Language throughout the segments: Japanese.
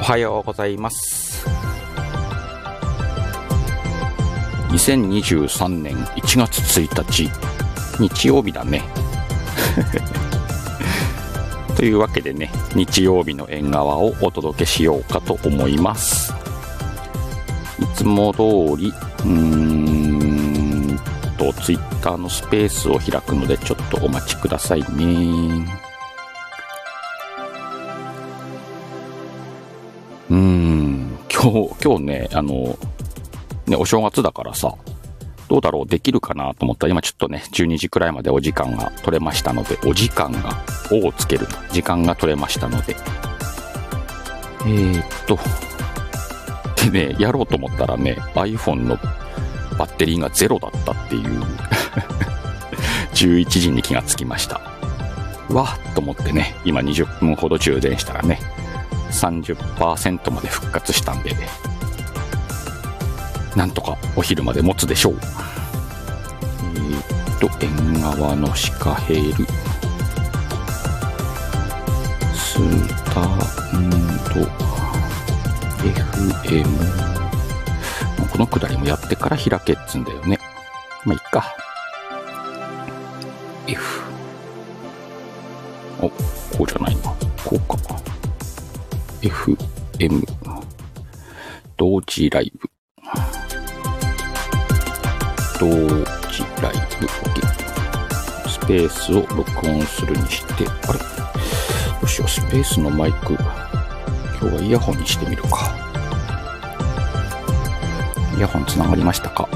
おはようございます。2023年1月1日日曜日だねというわけでね、日曜日の縁側をお届けしようかと思います。いつも通りツイッターのスペースを開くのでちょっとお待ちくださいね。今日ね、お正月だからさ、どうだろう、できるかなと思ったら、今ちょっとね、12時くらいまでお時間が取れましたので、おをつける時間が取れましたので、でね、やろうと思ったらね、iPhone のバッテリーがゼロだったっていう、11時に気がつきました。わーっと思ってね、今20分ほど充電したらね、30% まで復活したんで、ね、なんとかお昼まで持つでしょう。縁側のシカヘルスタンド FM、 もうこのくだりもやってから開けっつんだよね。まあいっか。 F、 お、こうじゃないな、こうか。FM 同時ライブ、OK、スペースを録音するにして、あれどうしよう、スペースのマイク今日はイヤホンにしてみるか。イヤホンつながりましたか。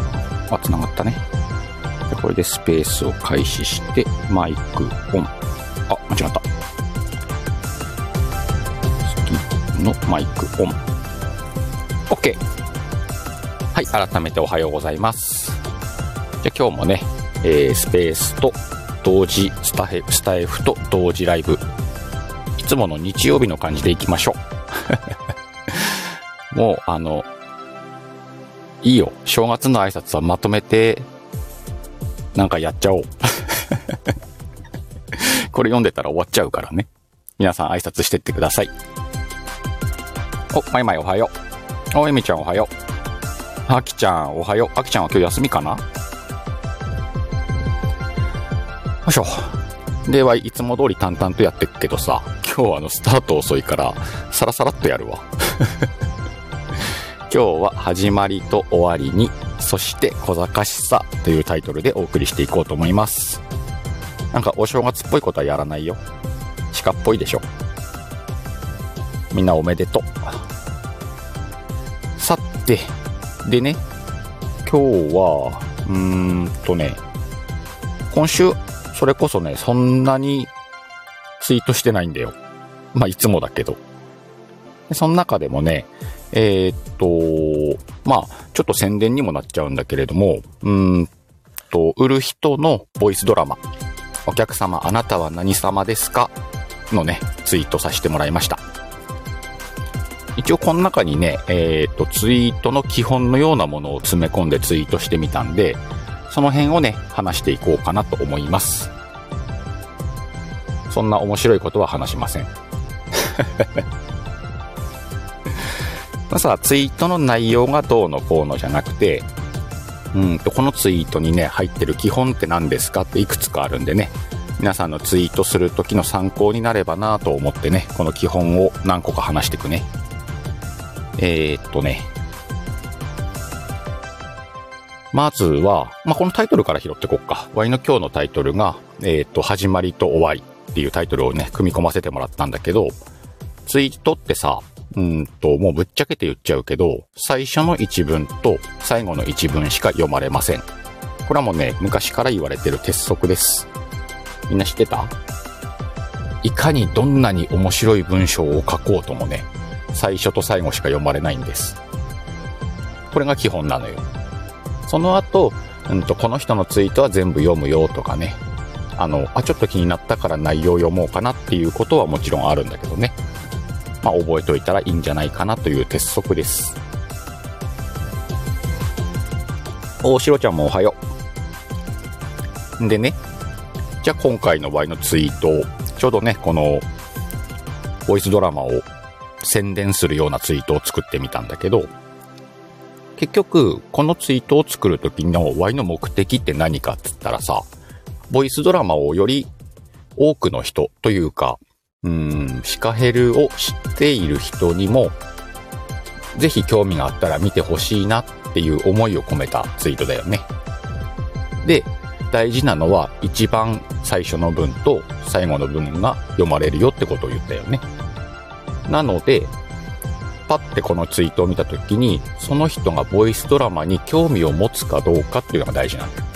あ、つながったね。これでスペースを開始してマイクオン。あ、間違った、のマイクオン。 OK、 はい、改めておはようございます。じゃ今日もね、スペースと同時スタイフと同時ライブ、いつもの日曜日の感じでいきましょうもういいよ、正月の挨拶はまとめてなんかやっちゃおうこれ読んでたら終わっちゃうからね、皆さん挨拶してってください。お、まいまいおはよう。お、えみちゃんおはよう。あきちゃんおはよう。あきちゃんは今日休みかな。よいしょ。ではいつも通り淡々とやってくけどさ、今日はスタート遅いからサラサラっとやるわ今日は始まりと終わりに、そして小賢しさというタイトルでお送りしていこうと思います。なんかお正月っぽいことはやらないよ。鹿っぽいでしょ。みんなおめでとう。さて、でね、今日は、今週、それこそね、そんなにツイートしてないんだよ。まあ、いつもだけど。その中でもね、ちょっと宣伝にもなっちゃうんだけれども、売る人のボイスドラマ、お客様、あなたは何様ですかのね、ツイートさせてもらいました。一応この中にね、ツイートの基本のようなものを詰め込んでツイートしてみたんで、その辺をね、話していこうかなと思います。そんな面白いことは話しません。さあ、ツイートの内容がどうのこうのじゃなくて、このツイートにね、入ってる基本って何ですかっていくつかあるんでね、皆さんのツイートするときの参考になればなと思ってね、この基本を何個か話していくね。まずは、このタイトルから拾ってこっか。ワイの今日のタイトルが、始まりと終わりっていうタイトルをね、組み込ませてもらったんだけど、ツイートってさ、もうぶっちゃけて言っちゃうけど、最初の一文と最後の一文しか読まれません。これはもうね、昔から言われてる鉄則です。みんな知ってた？いかにどんなに面白い文章を書こうともね、最初と最後しか読まれないんです。これが基本なのよ。その後、この人のツイートは全部読むよとかね、ちょっと気になったから内容読もうかなっていうことはもちろんあるんだけどね。覚えといたらいいんじゃないかなという鉄則です。お、しろちゃんもおはよう。でね、じゃあ今回の Y のツイートを、ちょうどね、このボイスドラマを宣伝するようなツイートを作ってみたんだけど、結局このツイートを作る時の Y の目的って何かって言ったらさ、ボイスドラマをより多くの人というか、シカヘルを知っている人にもぜひ興味があったら見てほしいなっていう思いを込めたツイートだよね。で、大事なのは一番最初の文と最後の文が読まれるよってことを言ったよね。なのでパッてこのツイートを見たときにその人がボイスドラマに興味を持つかどうかっていうのが大事なんだよ。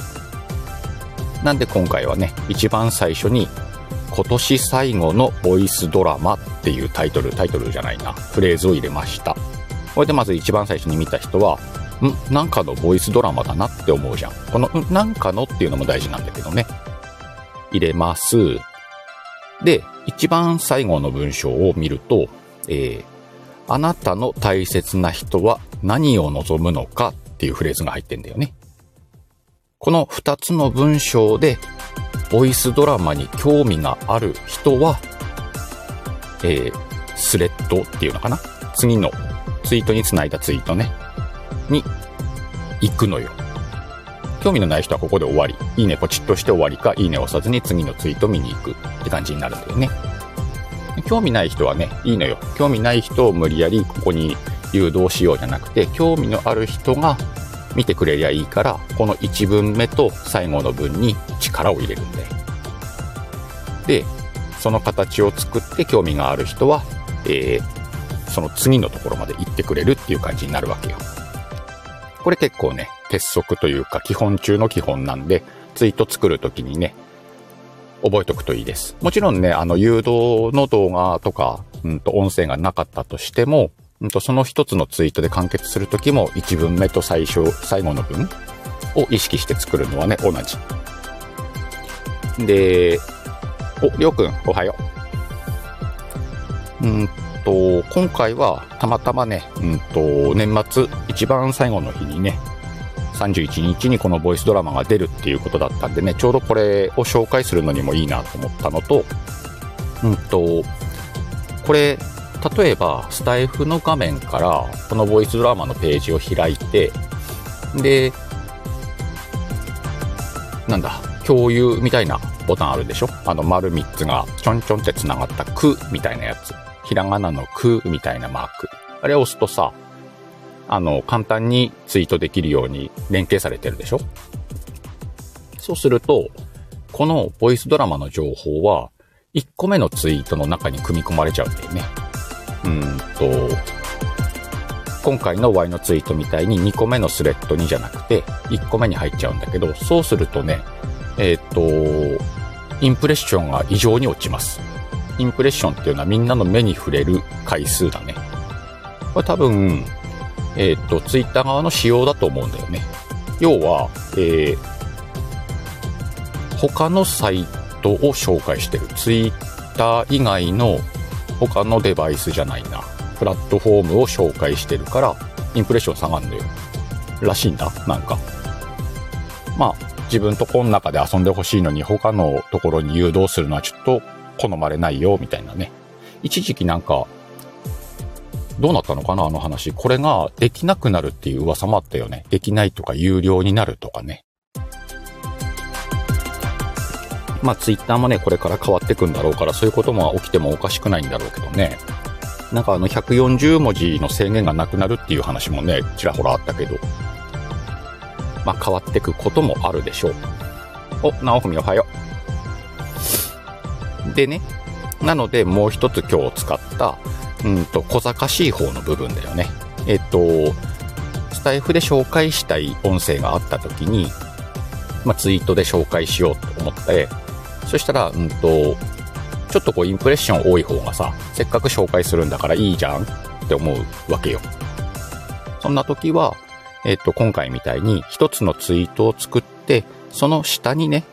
なんで今回はね、一番最初に今年最後のボイスドラマっていうフレーズを入れました。これでまず一番最初に見た人はなんかのボイスドラマだなって思うじゃん。このなんかのっていうのも大事なんだけどね。入れます。で、一番最後の文章を見ると、あなたの大切な人は何を望むのかっていうフレーズが入ってんだよね。この2つの文章でボイスドラマに興味がある人は、スレッドっていうのかな、次のツイートにつないだツイートねに行くのよ。興味のない人はここで終わり、いいねポチッとして終わりか、いいね押さずに次のツイート見に行くって感じになるんだよね。興味ない人はね、いいのよ。興味ない人を無理やりここに誘導しようじゃなくて、興味のある人が見てくれりゃいいから、この1文目と最後の文に力を入れるんだよ。で、その形を作って興味がある人は、その次のところまで行ってくれるっていう感じになるわけよ。これ結構ね、鉄則というか基本中の基本なんで、ツイート作るときにね、覚えておくといいです。もちろんね、誘導の動画とか、音声がなかったとしても、その一つのツイートで完結するときも、1文目と最後の文を意識して作るのはね、同じ。で、りょうくん、おはよう。今回はたまたまね、年末一番最後の日にね、31日にこのボイスドラマが出るっていうことだったんでね、ちょうどこれを紹介するのにもいいなと思ったのと、これ例えばスタイフの画面からこのボイスドラマのページを開いて、で、なんだ、共有みたいなボタンあるでしょ。丸3つがちょんちょんってつながったくみたいなやつ、ひらがなのくみたいなマーク、あれを押すとさ、簡単にツイートできるように連携されてるでしょ。そうすると、このボイスドラマの情報は1個目のツイートの中に組み込まれちゃうんだよね。今回の Y のツイートみたいに2個目のスレッドにじゃなくて1個目に入っちゃうんだけど、そうするとね、インプレッションが異常に落ちます。インプレッションっていうのはみんなの目に触れる回数だね。これ多分ツイッター側の仕様だと思うんだよね。要は、他のサイトを紹介してる。ツイッター以外の他のデバイスじゃないな。プラットフォームを紹介してるから、インプレッション下がるんだよ。らしいんだ、なんか。まあ、自分とこの中で遊んでほしいのに、他のところに誘導するのはちょっと好まれないよ、みたいなね。一時期なんか、どうなったのかな、あの話。これができなくなるっていう噂もあったよね。できないとか有料になるとかね。まあツイッターもね、これから変わってくんだろうから、そういうことも起きてもおかしくないんだろうけどね。なんか140文字の制限がなくなるっていう話もね、ちらほらあったけど。まあ変わってくこともあるでしょう。直文おはよう。でね、なのでもう一つ今日使った、小賢しい方の部分だよね。スタイフで紹介したい音声があったときに、ツイートで紹介しようと思って、そしたら、ちょっとインプレッション多い方がさ、せっかく紹介するんだからいいじゃんって思うわけよ。そんな時は、今回みたいに一つのツイートを作って、その下にね、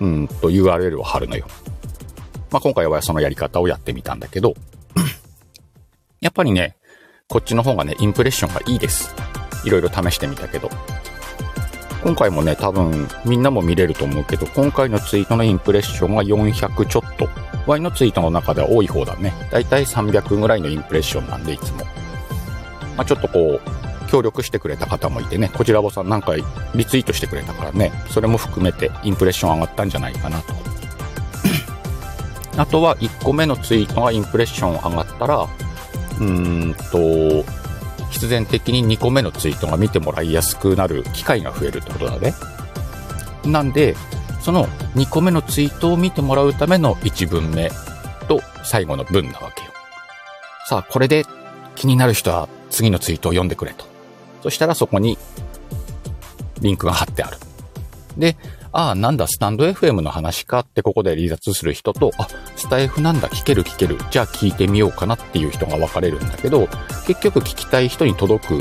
URL を貼るのよ。今回はそのやり方をやってみたんだけど、やっぱりね、こっちの方がね、インプレッションがいいです。いろいろ試してみたけど。今回もね、多分みんなも見れると思うけど、今回のツイートのインプレッションが400ちょっとワイのツイートの中では多い方だね。だいたい300ぐらいのインプレッションなんでいつも、ちょっとこう協力してくれた方もいてね、こちらぼさんなんかリツイートしてくれたからね、それも含めてインプレッション上がったんじゃないかなとあとは1個目のツイートがインプレッション上がったら必然的に2個目のツイートが見てもらいやすくなる機会が増えるってことだね。なんでその2個目のツイートを見てもらうための1文目と最後の文なわけよ。さあこれで気になる人は次のツイートを読んでくれと。そしたらそこにリンクが貼ってある。で、ああなんだスタンド FM の話かってここで離脱する人と、あ、スタイフなんだ聞ける、じゃあ聞いてみようかなっていう人が分かれるんだけど、結局聞きたい人に届く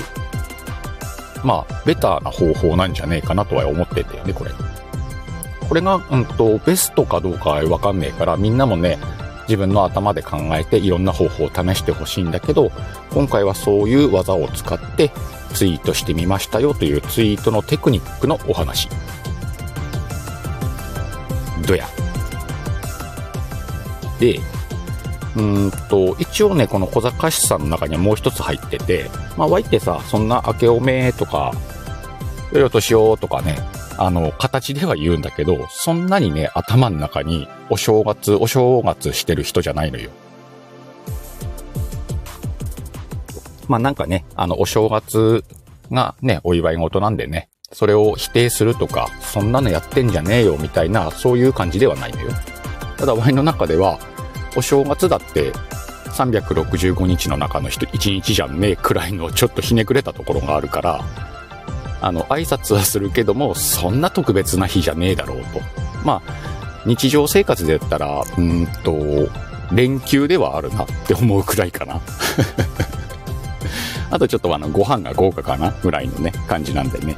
ベターな方法なんじゃねえかなとは思ってたよね。これがベストかどうかは分かんねえから、みんなもね自分の頭で考えていろんな方法を試してほしいんだけど、今回はそういう技を使ってツイートしてみましたよというツイートのテクニックのお話どやで、一応ねこの小賢しさの中にはもう一つ入ってて、Y ってさそんな明けおめとかよよとしようとかね形では言うんだけど、そんなにね頭の中にお正月してる人じゃないのよ。なんかねお正月がねお祝い事なんでね、それを否定するとかそんなのやってんじゃねえよみたいなそういう感じではないのよ。ただワイの中ではお正月だって365日の中の1日じゃねえくらいのちょっとひねくれたところがあるから、挨拶はするけどもそんな特別な日じゃねえだろうと。日常生活で言ったら連休ではあるなって思うくらいかなあとちょっとご飯が豪華かなぐらいのね感じなんでね、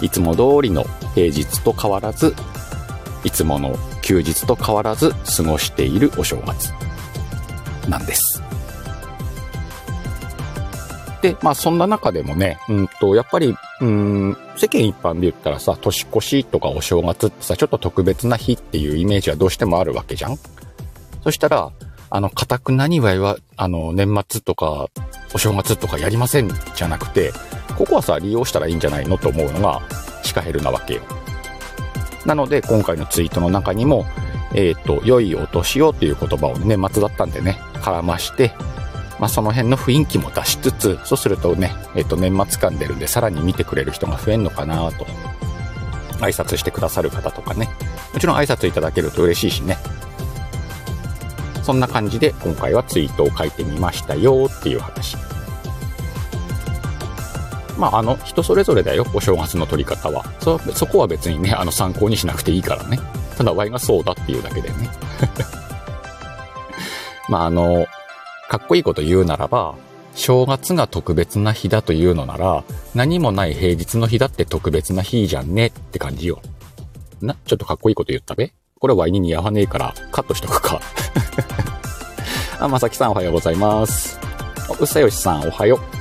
いつも通りの平日と変わらず、いつもの休日と変わらず過ごしているお正月なんです。で、そんな中でもね、やっぱり世間一般で言ったらさ、年越しとかお正月ってさ、ちょっと特別な日っていうイメージはどうしてもあるわけじゃん。そしたら固くなにわいは年末とかお正月とかやりませんじゃなくて。ここはさ利用したらいいんじゃないのと思うのがシカヘルなわけよ。なので今回のツイートの中にも良いお年をという言葉をね年末だったんでね絡まして、その辺の雰囲気も出しつつ、そうするとね年末感出るんでさらに見てくれる人が増えんのかなと。挨拶してくださる方とかね、もちろん挨拶いただけると嬉しいしね。そんな感じで今回はツイートを書いてみましたよっていう話。人それぞれだよ、お正月の取り方は。そこは別にね、参考にしなくていいからね。ただ、ワイがそうだっていうだけでね。かっこいいこと言うならば、正月が特別な日だというのなら、何もない平日の日だって特別な日じゃんねって感じよ。ちょっとかっこいいこと言ったべ。これワイに似合わねえから、カットしとくか。まさきさんおはようございます。うさよしさんおはよう。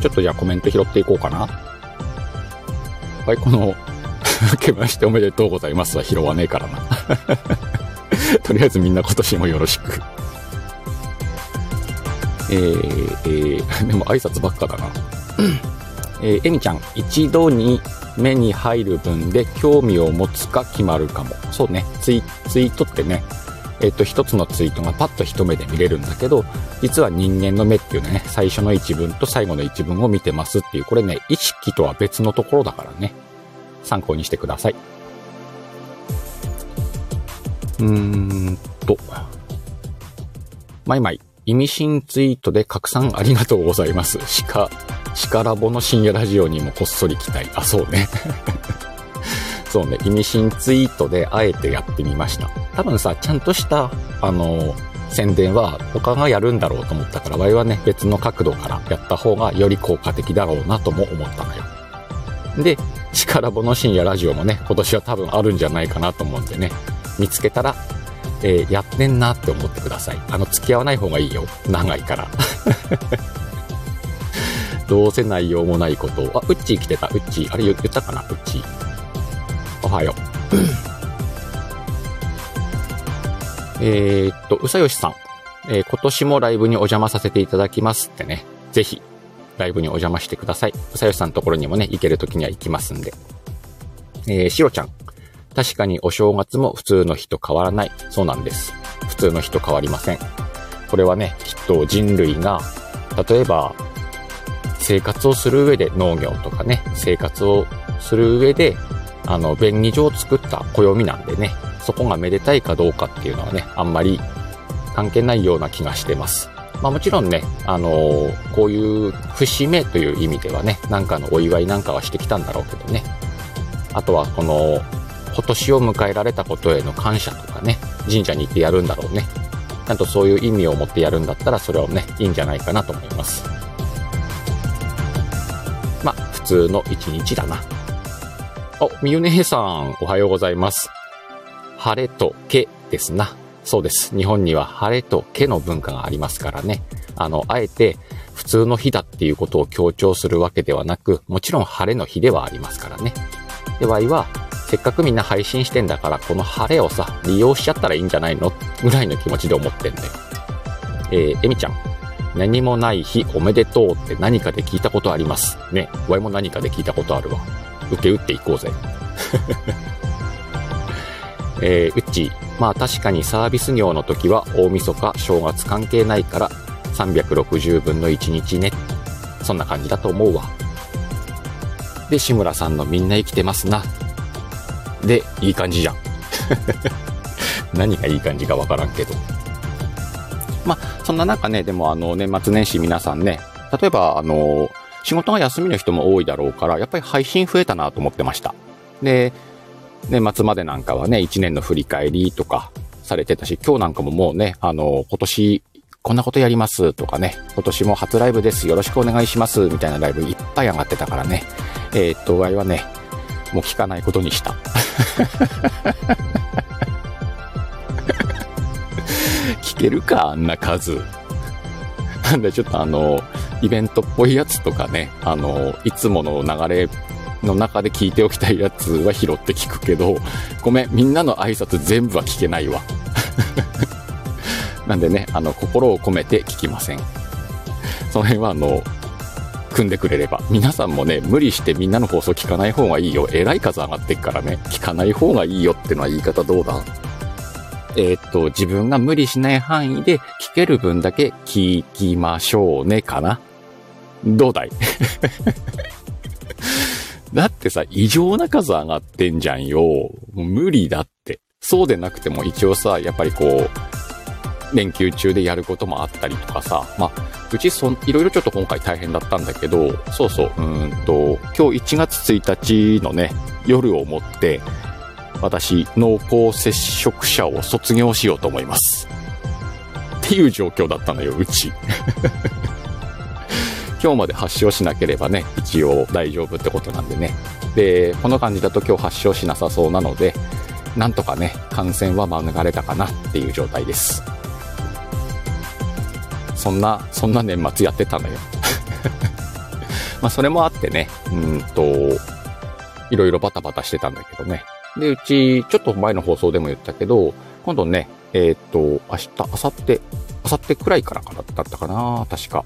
ちょっとじゃあコメント拾っていこうかな。はい、明けましておめでとうございますは拾わねえからな。とりあえずみんな今年もよろしく。でも挨拶ばっかだな。えみちゃん、一度に目に入る分で興味を持つか決まるかも。そうね、ツイートってね。一つのツイートがパッと一目で見れるんだけど、実は人間の目っていうね、最初の一文と最後の一文を見てますっていう、これね、意識とは別のところだからね、参考にしてください。マイマイ、意味深ツイートで拡散ありがとうございます。シカラボの深夜ラジオにもこっそり期待。あ、そうね。そうね、意味深ツイートであえてやってみました。多分さ、ちゃんとした、宣伝は他がやるんだろうと思ったから、我々はね、別の角度からやった方がより効果的だろうなとも思ったのよ。で、力ぼの深夜ラジオもね、今年は多分あるんじゃないかなと思うんでね、見つけたら、やってんなって思ってください。付き合わない方がいいよ。長いから。どうせ内容もないことを。あ、ウッチー来てた。ウッチー。あれ言ったかな、ウッチー。はよう。うさよしさん、今年もライブにお邪魔させていただきますってね。ぜひ、ライブにお邪魔してください。うさよしさんのところにもね、行けるときには行きますんで。しろちゃん。確かにお正月も普通の日と変わらない。そうなんです。普通の日と変わりません。これはね、きっと人類が、例えば、生活をする上で農業とかね、生活をする上で、便宜上作った暦なんでね、そこがめでたいかどうかっていうのはね、あんまり関係ないような気がしてます。まあもちろんね、こういう節目という意味ではね、なんかのお祝いなんかはしてきたんだろうけどね。あとはこの、今年を迎えられたことへの感謝とかね、神社に行ってやるんだろうね。ちゃんとそういう意味を持ってやるんだったら、それはね、いいんじゃないかなと思います。まあ、普通の一日だな。お、みゆ姉さん、おはようございます。晴れとけですな。そうです。日本には晴れとけの文化がありますからね。あえて普通の日だっていうことを強調するわけではなく、もちろん晴れの日ではありますからね。で、わいは、せっかくみんな配信してんだから、この晴れをさ、利用しちゃったらいいんじゃないのぐらいの気持ちで思ってんだよ。えみちゃん。何もない日おめでとうって何かで聞いたことあります。ね。わいも何かで聞いたことあるわ。受け打っていこうぜ。うっちー。まあ確かにサービス業の時は大晦日、正月関係ないから、360分の1日ね。そんな感じだと思うわ。で、志村さんのみんな生きてますな。で、いい感じじゃん。何がいい感じかわからんけど。まあ、そんな中ね、でも年末年始皆さんね、例えば仕事が休みの人も多いだろうから、やっぱり配信増えたなと思ってました。で、年末までなんかはね、1年の振り返りとかされてたし、今日なんかももうね、今年こんなことやりますとかね、今年も初ライブです、よろしくお願いします、みたいなライブいっぱい上がってたからね、わいはね、もう聞かないことにした。聞けるかあんな数。なんでちょっとイベントっぽいやつとかね、いつもの流れの中で聞いておきたいやつは拾って聞くけど、ごめん、みんなの挨拶全部は聞けないわ。なんでね、心を込めて聞きません。その辺は組んでくれれば。皆さんもね、無理してみんなの放送聞かない方がいいよ。えらい数上がってっからね、聞かない方がいいよってのは言い方どうだ？自分が無理しない範囲で聞ける分だけ聞きましょうねかな。どうだい？だってさ、異常な数上がってんじゃんよ。もう無理だって。そうでなくても一応さ、やっぱりこう、連休中でやることもあったりとかさ、まあ、うちいろいろちょっと今回大変だったんだけど、そうそう、今日1月1日のね、夜をもって、私、濃厚接触者を卒業しようと思います。っていう状況だったのよ、うち。今日まで発症しなければね、一応大丈夫ってことなんでね。で、この感じだと今日発症しなさそうなので、なんとかね、感染は免れたかなっていう状態です。そんな年末やってたのよ。まあ、それもあってね、いろいろバタバタしてたんだけどね。で、うち、ちょっと前の放送でも言ったけど、今度ね、明日、明後日くらいからだったかな、確か。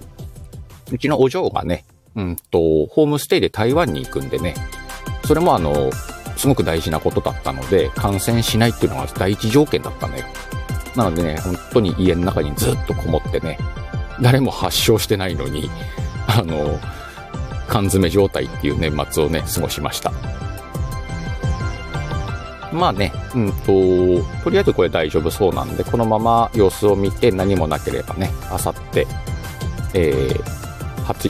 うちのお嬢がね、ホームステイで台湾に行くんでね、それもすごく大事なことだったので、感染しないっていうのが第一条件だったのよ。なのでね、本当に家の中にずっとこもってね、誰も発症してないのに、缶詰状態っていう年末をね、過ごしました。まあね、とりあえずこれ大丈夫そうなんで、このまま様子を見て何もなければね、あさって、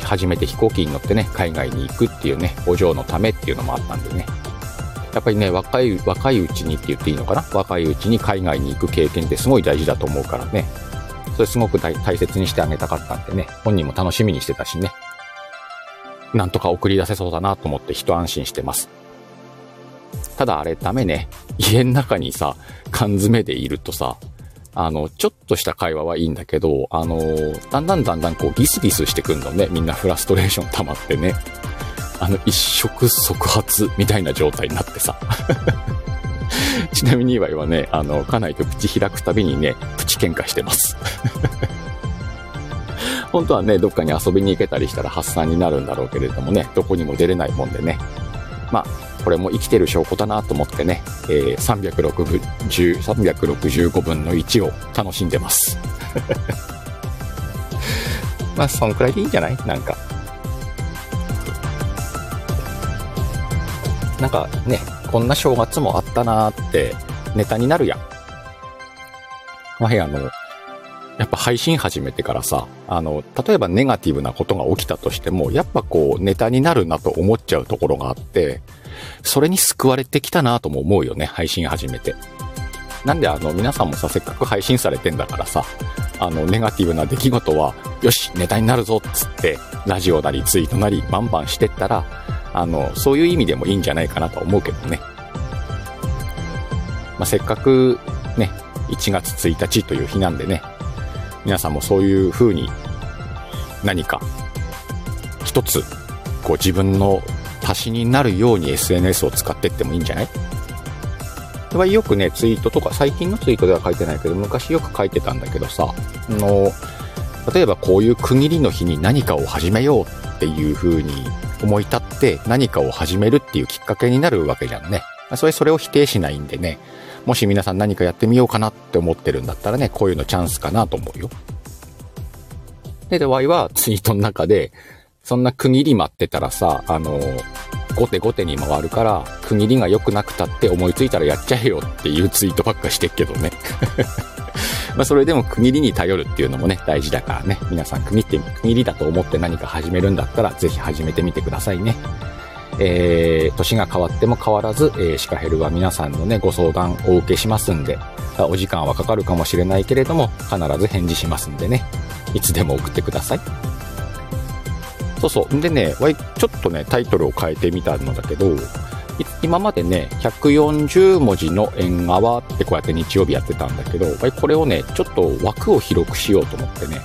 初めて飛行機に乗ってね、海外に行くっていうね、お嬢のためっていうのもあったんでね。やっぱりね、若いうちにって言っていいのかな？若いうちに海外に行く経験ってすごい大事だと思うからね。それすごく大切にしてあげたかったんでね。本人も楽しみにしてたしね。なんとか送り出せそうだなと思って一安心してます。ただあれダメね。家の中にさ、缶詰でいるとさ、ちょっとした会話はいいんだけど、だんだんこうギスギスしてくんのね。みんなフラストレーション溜まってね。一触即発みたいな状態になってさちなみに岩井はね、家内と口開くたびにね、プチ喧嘩してます本当はね、どっかに遊びに行けたりしたら発散になるんだろうけれどもね、どこにも出れないもんでね、まあこれも生きてる証拠だなと思ってね、365分の1を楽しんでますまあそんくらいでいいんじゃない？なんかね、こんな正月もあったなーってネタになるやん。まあ、やっぱ配信始めてからさ、例えばネガティブなことが起きたとしても、やっぱこうネタになるなと思っちゃうところがあって、それに救われてきたなとも思うよね、配信始めて。なんで皆さんもさ、せっかく配信されてんだからさ、ネガティブな出来事は、よし、ネタになるぞっつって、ラジオなりツイートなりバンバンしてったら、そういう意味でもいいんじゃないかなと思うけどね。まあ、せっかくね、1月1日という日なんでね、皆さんもそういう風に何か一つこう自分の足しになるように SNS を使っていってもいいんじゃない？ではよくね、ツイートとか、最近のツイートでは書いてないけど、昔よく書いてたんだけどさ、例えばこういう区切りの日に何かを始めようっていう風に思い立って何かを始めるっていうきっかけになるわけじゃんね。それを否定しないんでね、もし皆さん何かやってみようかなって思ってるんだったらね、こういうのチャンスかなと思うよ。で、ワイはツイートの中で、そんな区切り待ってたらさ、後手に回るから、区切りが良くなくたって思いついたらやっちゃえよっていうツイートばっかしてっけどね。まあそれでも区切りに頼るっていうのもね、大事だからね。皆さん区切りだと思って何か始めるんだったら、ぜひ始めてみてくださいね。年が変わっても変わらず、シカヘルは皆さんのね、ご相談をお受けしますんで、お時間はかかるかもしれないけれども、必ず返事しますんでね、いつでも送ってください。そうそう。でね、ちょっとね、タイトルを変えてみたのだけど、今までね、140文字の縁側ってこうやって日曜日やってたんだけど、これをね、ちょっと枠を広くしようと思ってね、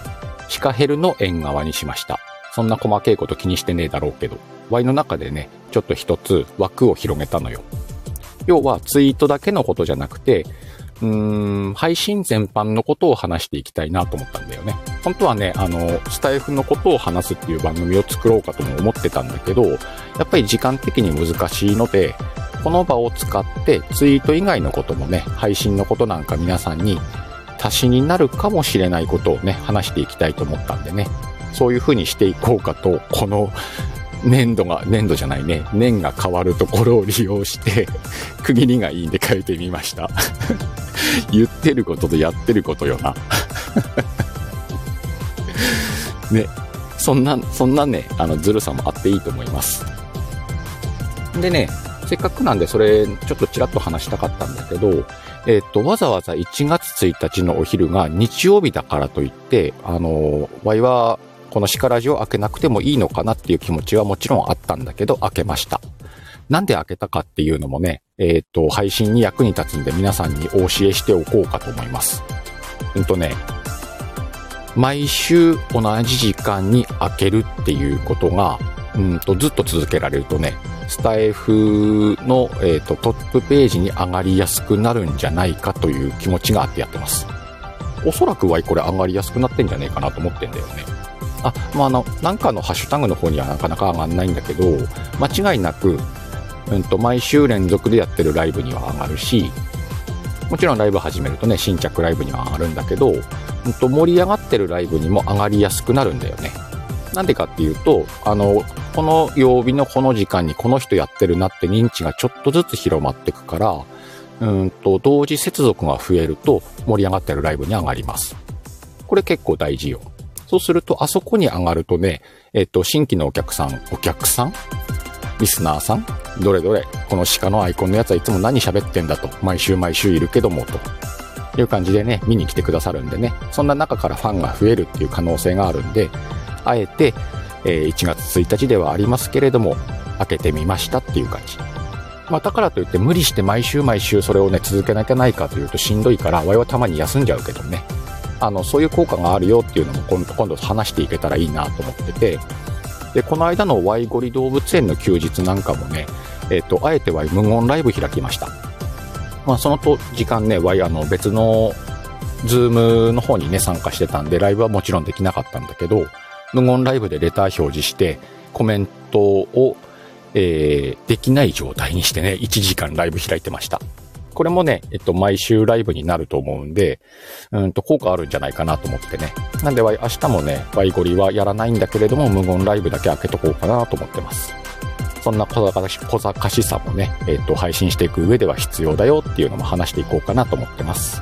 シカヘルの縁側にしました。そんな細けいこと気にしてねえだろうけど、Y の中でね、ちょっと一つ枠を広げたのよ。要はツイートだけのことじゃなくて、配信全般のことを話していきたいなと思ったんだよね。本当はね、スタイフのことを話すっていう番組を作ろうかとも思ってたんだけど、やっぱり時間的に難しいので、この場を使ってツイート以外のこともね、配信のことなんか皆さんに足しになるかもしれないことをね、話していきたいと思ったんでね、そういう風にしていこうかと、この年が変わるところを利用して区切りがいいんで変えてみました言ってることとやってることよなね、そんなね、ずるさもあっていいと思います。でね、せっかくなんでそれちょっとちらっと話したかったんだけど、わざわざ1月1日のお昼が日曜日だからといって、ワイはこのシカラジを開けなくてもいいのかなっていう気持ちはもちろんあったんだけど、開けました。なんで開けたかっていうのもね、配信に役に立つんで皆さんにお教えしておこうかと思います。毎週同じ時間に開けるっていうことが、ずっと続けられるとね、スタイフの、トップページに上がりやすくなるんじゃないかという気持ちがあってやってます。おそらくはこれ上がりやすくなってんじゃねえかなと思ってんだよね。なんかのハッシュタグの方にはなかなか上がんないんだけど、間違いなく、毎週連続でやってるライブには上がるし、もちろんライブ始めるとね、新着ライブには上がるんだけど、盛り上がってるライブにも上がりやすくなるんだよね。なんでかっていうと、この曜日のこの時間にこの人やってるなって認知がちょっとずつ広まってくから、同時接続が増えると盛り上がってるライブに上がります。これ結構大事よ。そうすると、あそこに上がるとね、新規のお客さんリスナーさん、どれどれ、この鹿のアイコンのやつはいつも何喋ってんだと、毎週いるけども、という感じでね、見に来てくださるんでね、そんな中からファンが増えるっていう可能性があるんで、あえて、1月1日ではありますけれども、開けてみましたっていう感じ。だからといって無理して毎週それをね、続けなきゃないかというとしんどいから、我々はたまに休んじゃうけどね。そういう効果があるよっていうのも今度話していけたらいいなと思ってて、でこの間のワイゴリ動物園の休日なんかもね、あえてワイ無言ライブ開きました。まあ、その時間ね、ワイ別のズームの方にね参加してたんでライブはもちろんできなかったんだけど、無言ライブでレター表示してコメントを、できない状態にしてね1時間ライブ開いてました。これもね、毎週ライブになると思うんで、効果あるんじゃないかなと思ってね。なんで、明日もね、ワイゴリはやらないんだけれども、無言ライブだけ開けとこうかなと思ってます。そんな小賢しさもね、配信していく上では必要だよっていうのも話していこうかなと思ってます。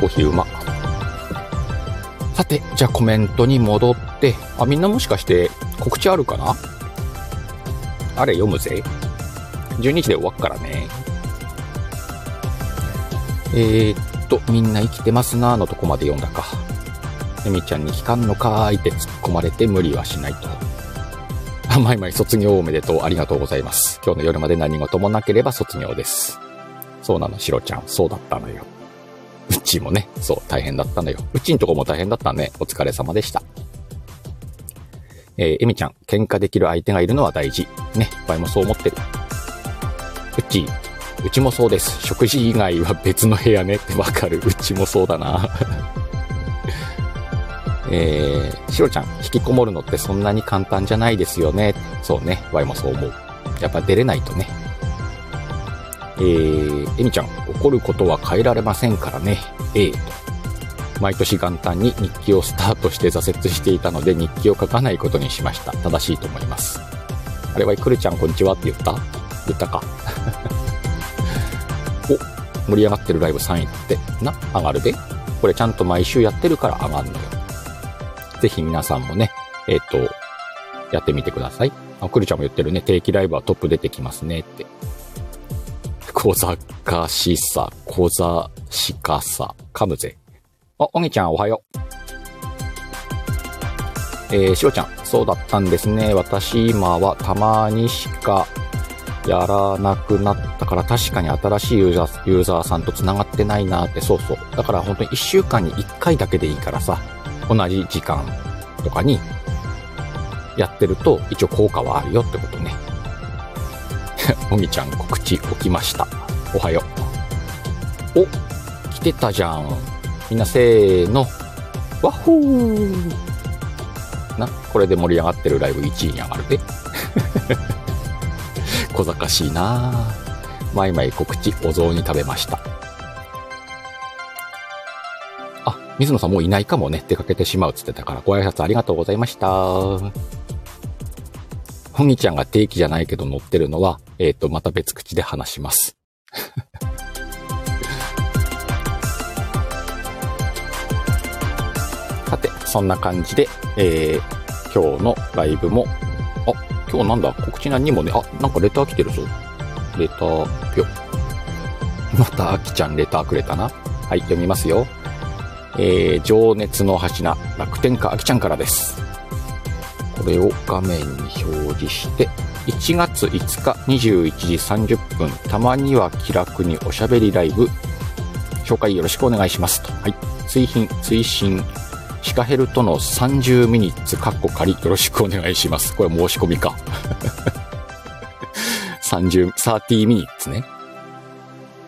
コーヒーうま。さて、じゃあコメントに戻って、みんなもしかして告知あるかな？あれ読むぜ。12時で終わっからね。みんな生きてますなーのとこまで読んだか。エミちゃんに聞かんのかーいって突っ込まれて無理はしないと。毎々卒業おめでとう、ありがとうございます。今日の夜まで何事もなければ卒業です。そうなの、シロちゃん。そうだったのよ。うちもね、そう、大変だったのよ。うちんとこも大変だったね。お疲れ様でした。エミちゃん、喧嘩できる相手がいるのは大事。ね、場合もそう思ってる。うちもそうです。食事以外は別の部屋ねってわかる。うちもそうだな。シロちゃん、引きこもるのってそんなに簡単じゃないですよね。そうね、場合もそう思う。やっぱ出れないとね。エミちゃん、怒ることは変えられませんからね。毎年元旦に日記をスタートして挫折していたので日記を書かないことにしました。正しいと思います。あれはくるちゃんこんにちはって言ったか。お、盛り上がってるライブ3位ってな、上がるで。これちゃんと毎週やってるから上がるのよ。ぜひ皆さんもね、やってみてください。くるちゃんも言ってるね。定期ライブはトップ出てきますねって。小賢しさ、噛むぜ。おぎちゃんおはよう。しろちゃん、そうだったんですね。私今はたまにしかやらなくなったから、確かに新しいユーザーさんと繋がってないなーって。そうそう。だから本当に1週間に1回だけでいいからさ、同じ時間とかにやってると一応効果はあるよってことね。おぎちゃん告知起きました。おはよう。お、来てたじゃん。みんなせーのわっほーな、これで盛り上がってるライブ1位に上がるで。小賢しいなぁ。毎々告知お雑煮食べました。水野さんもういないかもね、出かけてしまうつってたから、ご挨拶ありがとうございました。ほぎちゃんが定期じゃないけど乗ってるのは、また別口で話します。さて、そんな感じで、今日のライブも、今日なんだ、告知何にもね、なんかレター来てるぞ。レター、ぴょ。また、あきちゃんレターくれたな。はい、読みますよ。情熱の柱、楽天家あきちゃんからです。これを画面に表示して、1月5日21時30分、たまには気楽におしゃべりライブ、紹介よろしくお願いしますと。はい、推進。シカヘルとの30ミニッツ、カッコ仮、よろしくお願いします。これ申し込みか。30ミニッツね。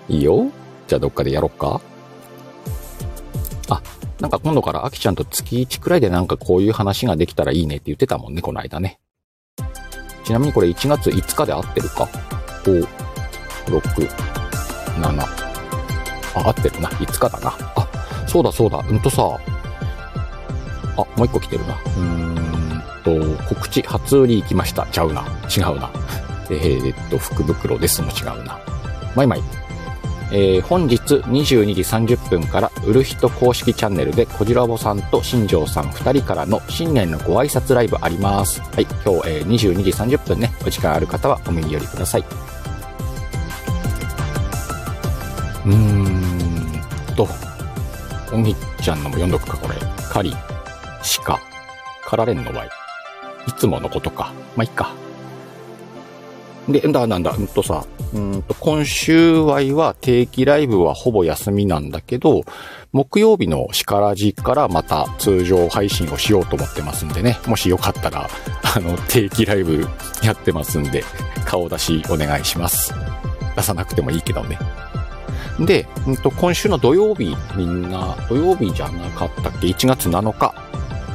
いいよ。じゃあどっかでやろっか。なんか今度からアキちゃんと月1くらいでなんかこういう話ができたらいいねって言ってたもんね、この間ね。ちなみにこれ1月5日で合ってるか ?5、6、7。合ってるな。5日だな。そうだそうだ。さ、もう一個来てるな。告知、初売り行きました。ちゃうな。違うな。福袋ですも違うな。まいまい。本日22時30分から、うるひと公式チャンネルで、こじらぼさんと新庄さん2人からの新年のご挨拶ライブあります。はい、今日、22時30分ね、お時間ある方はお耳寄りください。おみっちゃんのも読んどくか、これ。狩り、鹿、かられんのわい。いつものことか。まあ、いっか。で、うんとさ、今週は定期ライブはほぼ休みなんだけど、木曜日のシカラジからまた通常配信をしようと思ってますんでね、もしよかったら、定期ライブやってますんで、顔出しお願いします。出さなくてもいいけどね。で、今週の土曜日じゃなかったっけ ?1 月7日。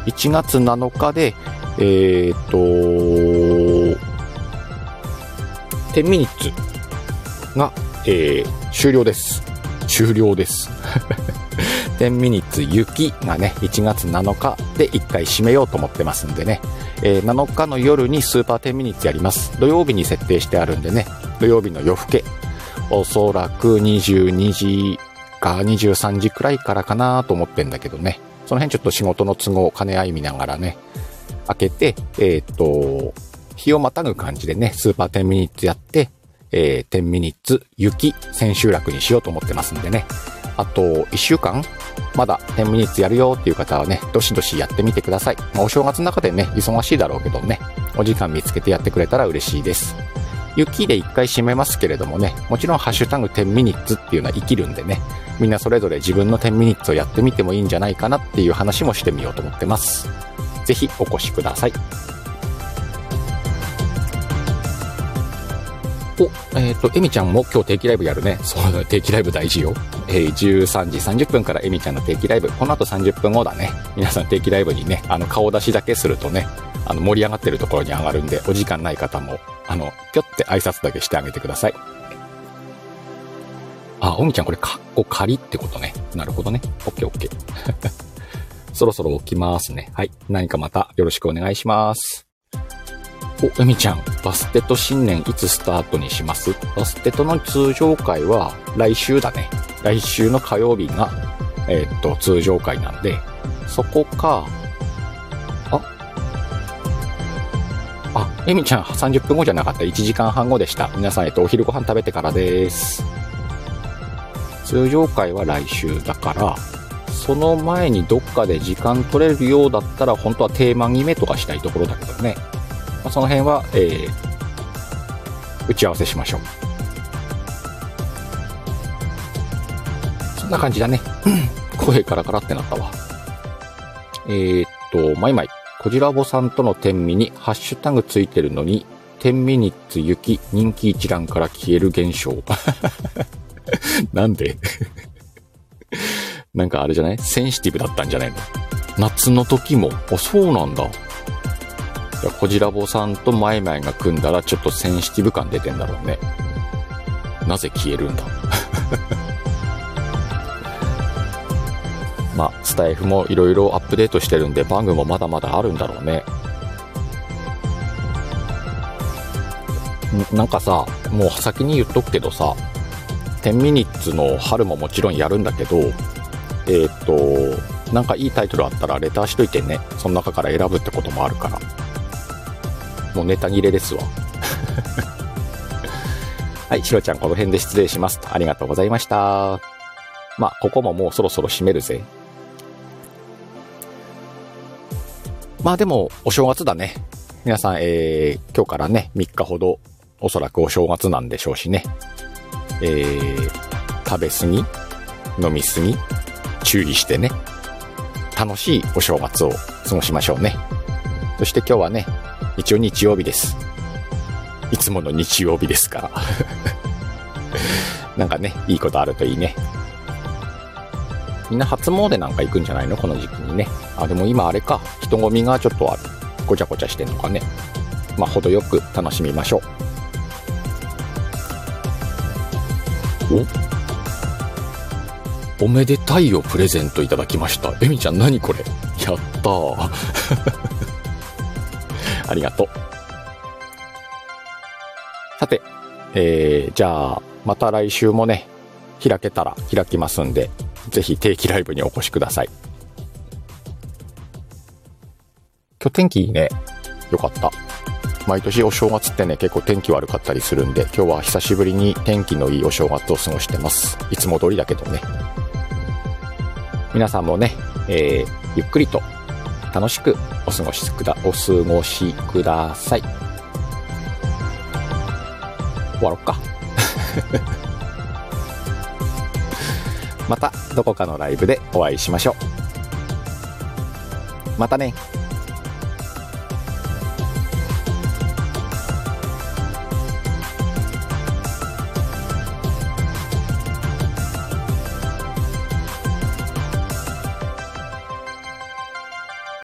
1月7日で、10ミニッツが、終了です。終了です。10ミニッツ雪がね、1月7日で1回締めようと思ってますんでね、7日の夜にスーパー10ミニッツやります。土曜日に設定してあるんでね、土曜日の夜更け、おそらく22時か23時くらいからかなと思ってんだけどね、その辺ちょっと仕事の都合を兼ね合い見ながらね、開けて、日をまたぐ感じでね、スーパー10ミニッツやって、10ミニッツ雪千秋楽にしようと思ってますんでね。あと1週間まだ10ミニッツやるよっていう方はね、どしどしやってみてください。まあ、お正月の中でね、忙しいだろうけどね、お時間見つけてやってくれたら嬉しいです。雪で1回締めますけれどもね、もちろんハッシュタグ10ミニッツっていうのは生きるんでね、みんなそれぞれ自分の10ミニッツをやってみてもいいんじゃないかなっていう話もしてみようと思ってます。ぜひお越しください。エミちゃんも今日定期ライブやるね。そうだ、定期ライブ大事よ。13時30分からエミちゃんの定期ライブ。この後30分後だね。皆さん定期ライブにね、顔出しだけするとね、盛り上がってるところに上がるんで、お時間ない方も、ぴょって挨拶だけしてあげてください。あ、エミちゃんこれ、カッコ仮ってことね。なるほどね。オッケー。そろそろ起きますね。はい。何かまたよろしくお願いします。エミちゃん、バステト新年いつスタートにします？バステトの通常回は来週だね。来週の火曜日が、通常回なんで、そこか、エミちゃん30分後じゃなかった。1時間半後でした。皆さん、お昼ご飯食べてからです。通常回は来週だから、その前にどっかで時間取れるようだったら、本当はテーマ決めとかしたいところだけどね。まあ、その辺は、打ち合わせしましょう。そんな感じだね。声カラカラってなったわ。マイマイ。こじらぼさんとの天ミにハッシュタグついてるのに、10ミニッツ雪人気一覧から消える現象。なんでなんかあれじゃない？センシティブだったんじゃないの？夏の時も。あ、そうなんだ。こじらぼさんとマイマイが組んだらちょっとセンシティブ感出てんだろうね。なぜ消えるんだ。まあ、スタイフもいろいろアップデートしてるんで、バグもまだまだあるんだろうね。なんかさ、もう先に言っとくけどさ、10ミニッツの春ももちろんやるんだけど、なんかいいタイトルあったらレターしといてね。その中から選ぶってこともあるから。もうネタ切れですわ。はい、しろちゃんこの辺で失礼します。ありがとうございました。まあ、ここももうそろそろ締めるぜ。まあでも、お正月だね。皆さん、今日からね、3日ほど、おそらくお正月なんでしょうしね。食べ過ぎ、飲み過ぎ、注意してね。楽しいお正月を過ごしましょうね。そして今日はね、一応日曜日です。いつもの日曜日ですから。なんかね、いいことあるといいね。みんな初詣なんか行くんじゃないの？この時期にね。あ、でも今あれか。人混みがちょっとある。ごちゃごちゃしてんのかね。まあ、程よく楽しみましょう。おめでたいをプレゼントいただきました。エミちゃん何これ？やったー。ありがとう。さて、じゃあまた来週もね、開けたら開きますんで、ぜひ定期ライブにお越しください。今日天気いいね。よかった。毎年お正月ってね、結構天気悪かったりするんで、今日は久しぶりに天気のいいお正月を過ごしてます。いつも通りだけどね。皆さんもね、ゆっくりと楽しくお過ごしください。またどこかのライブでお会いしましょう。またね。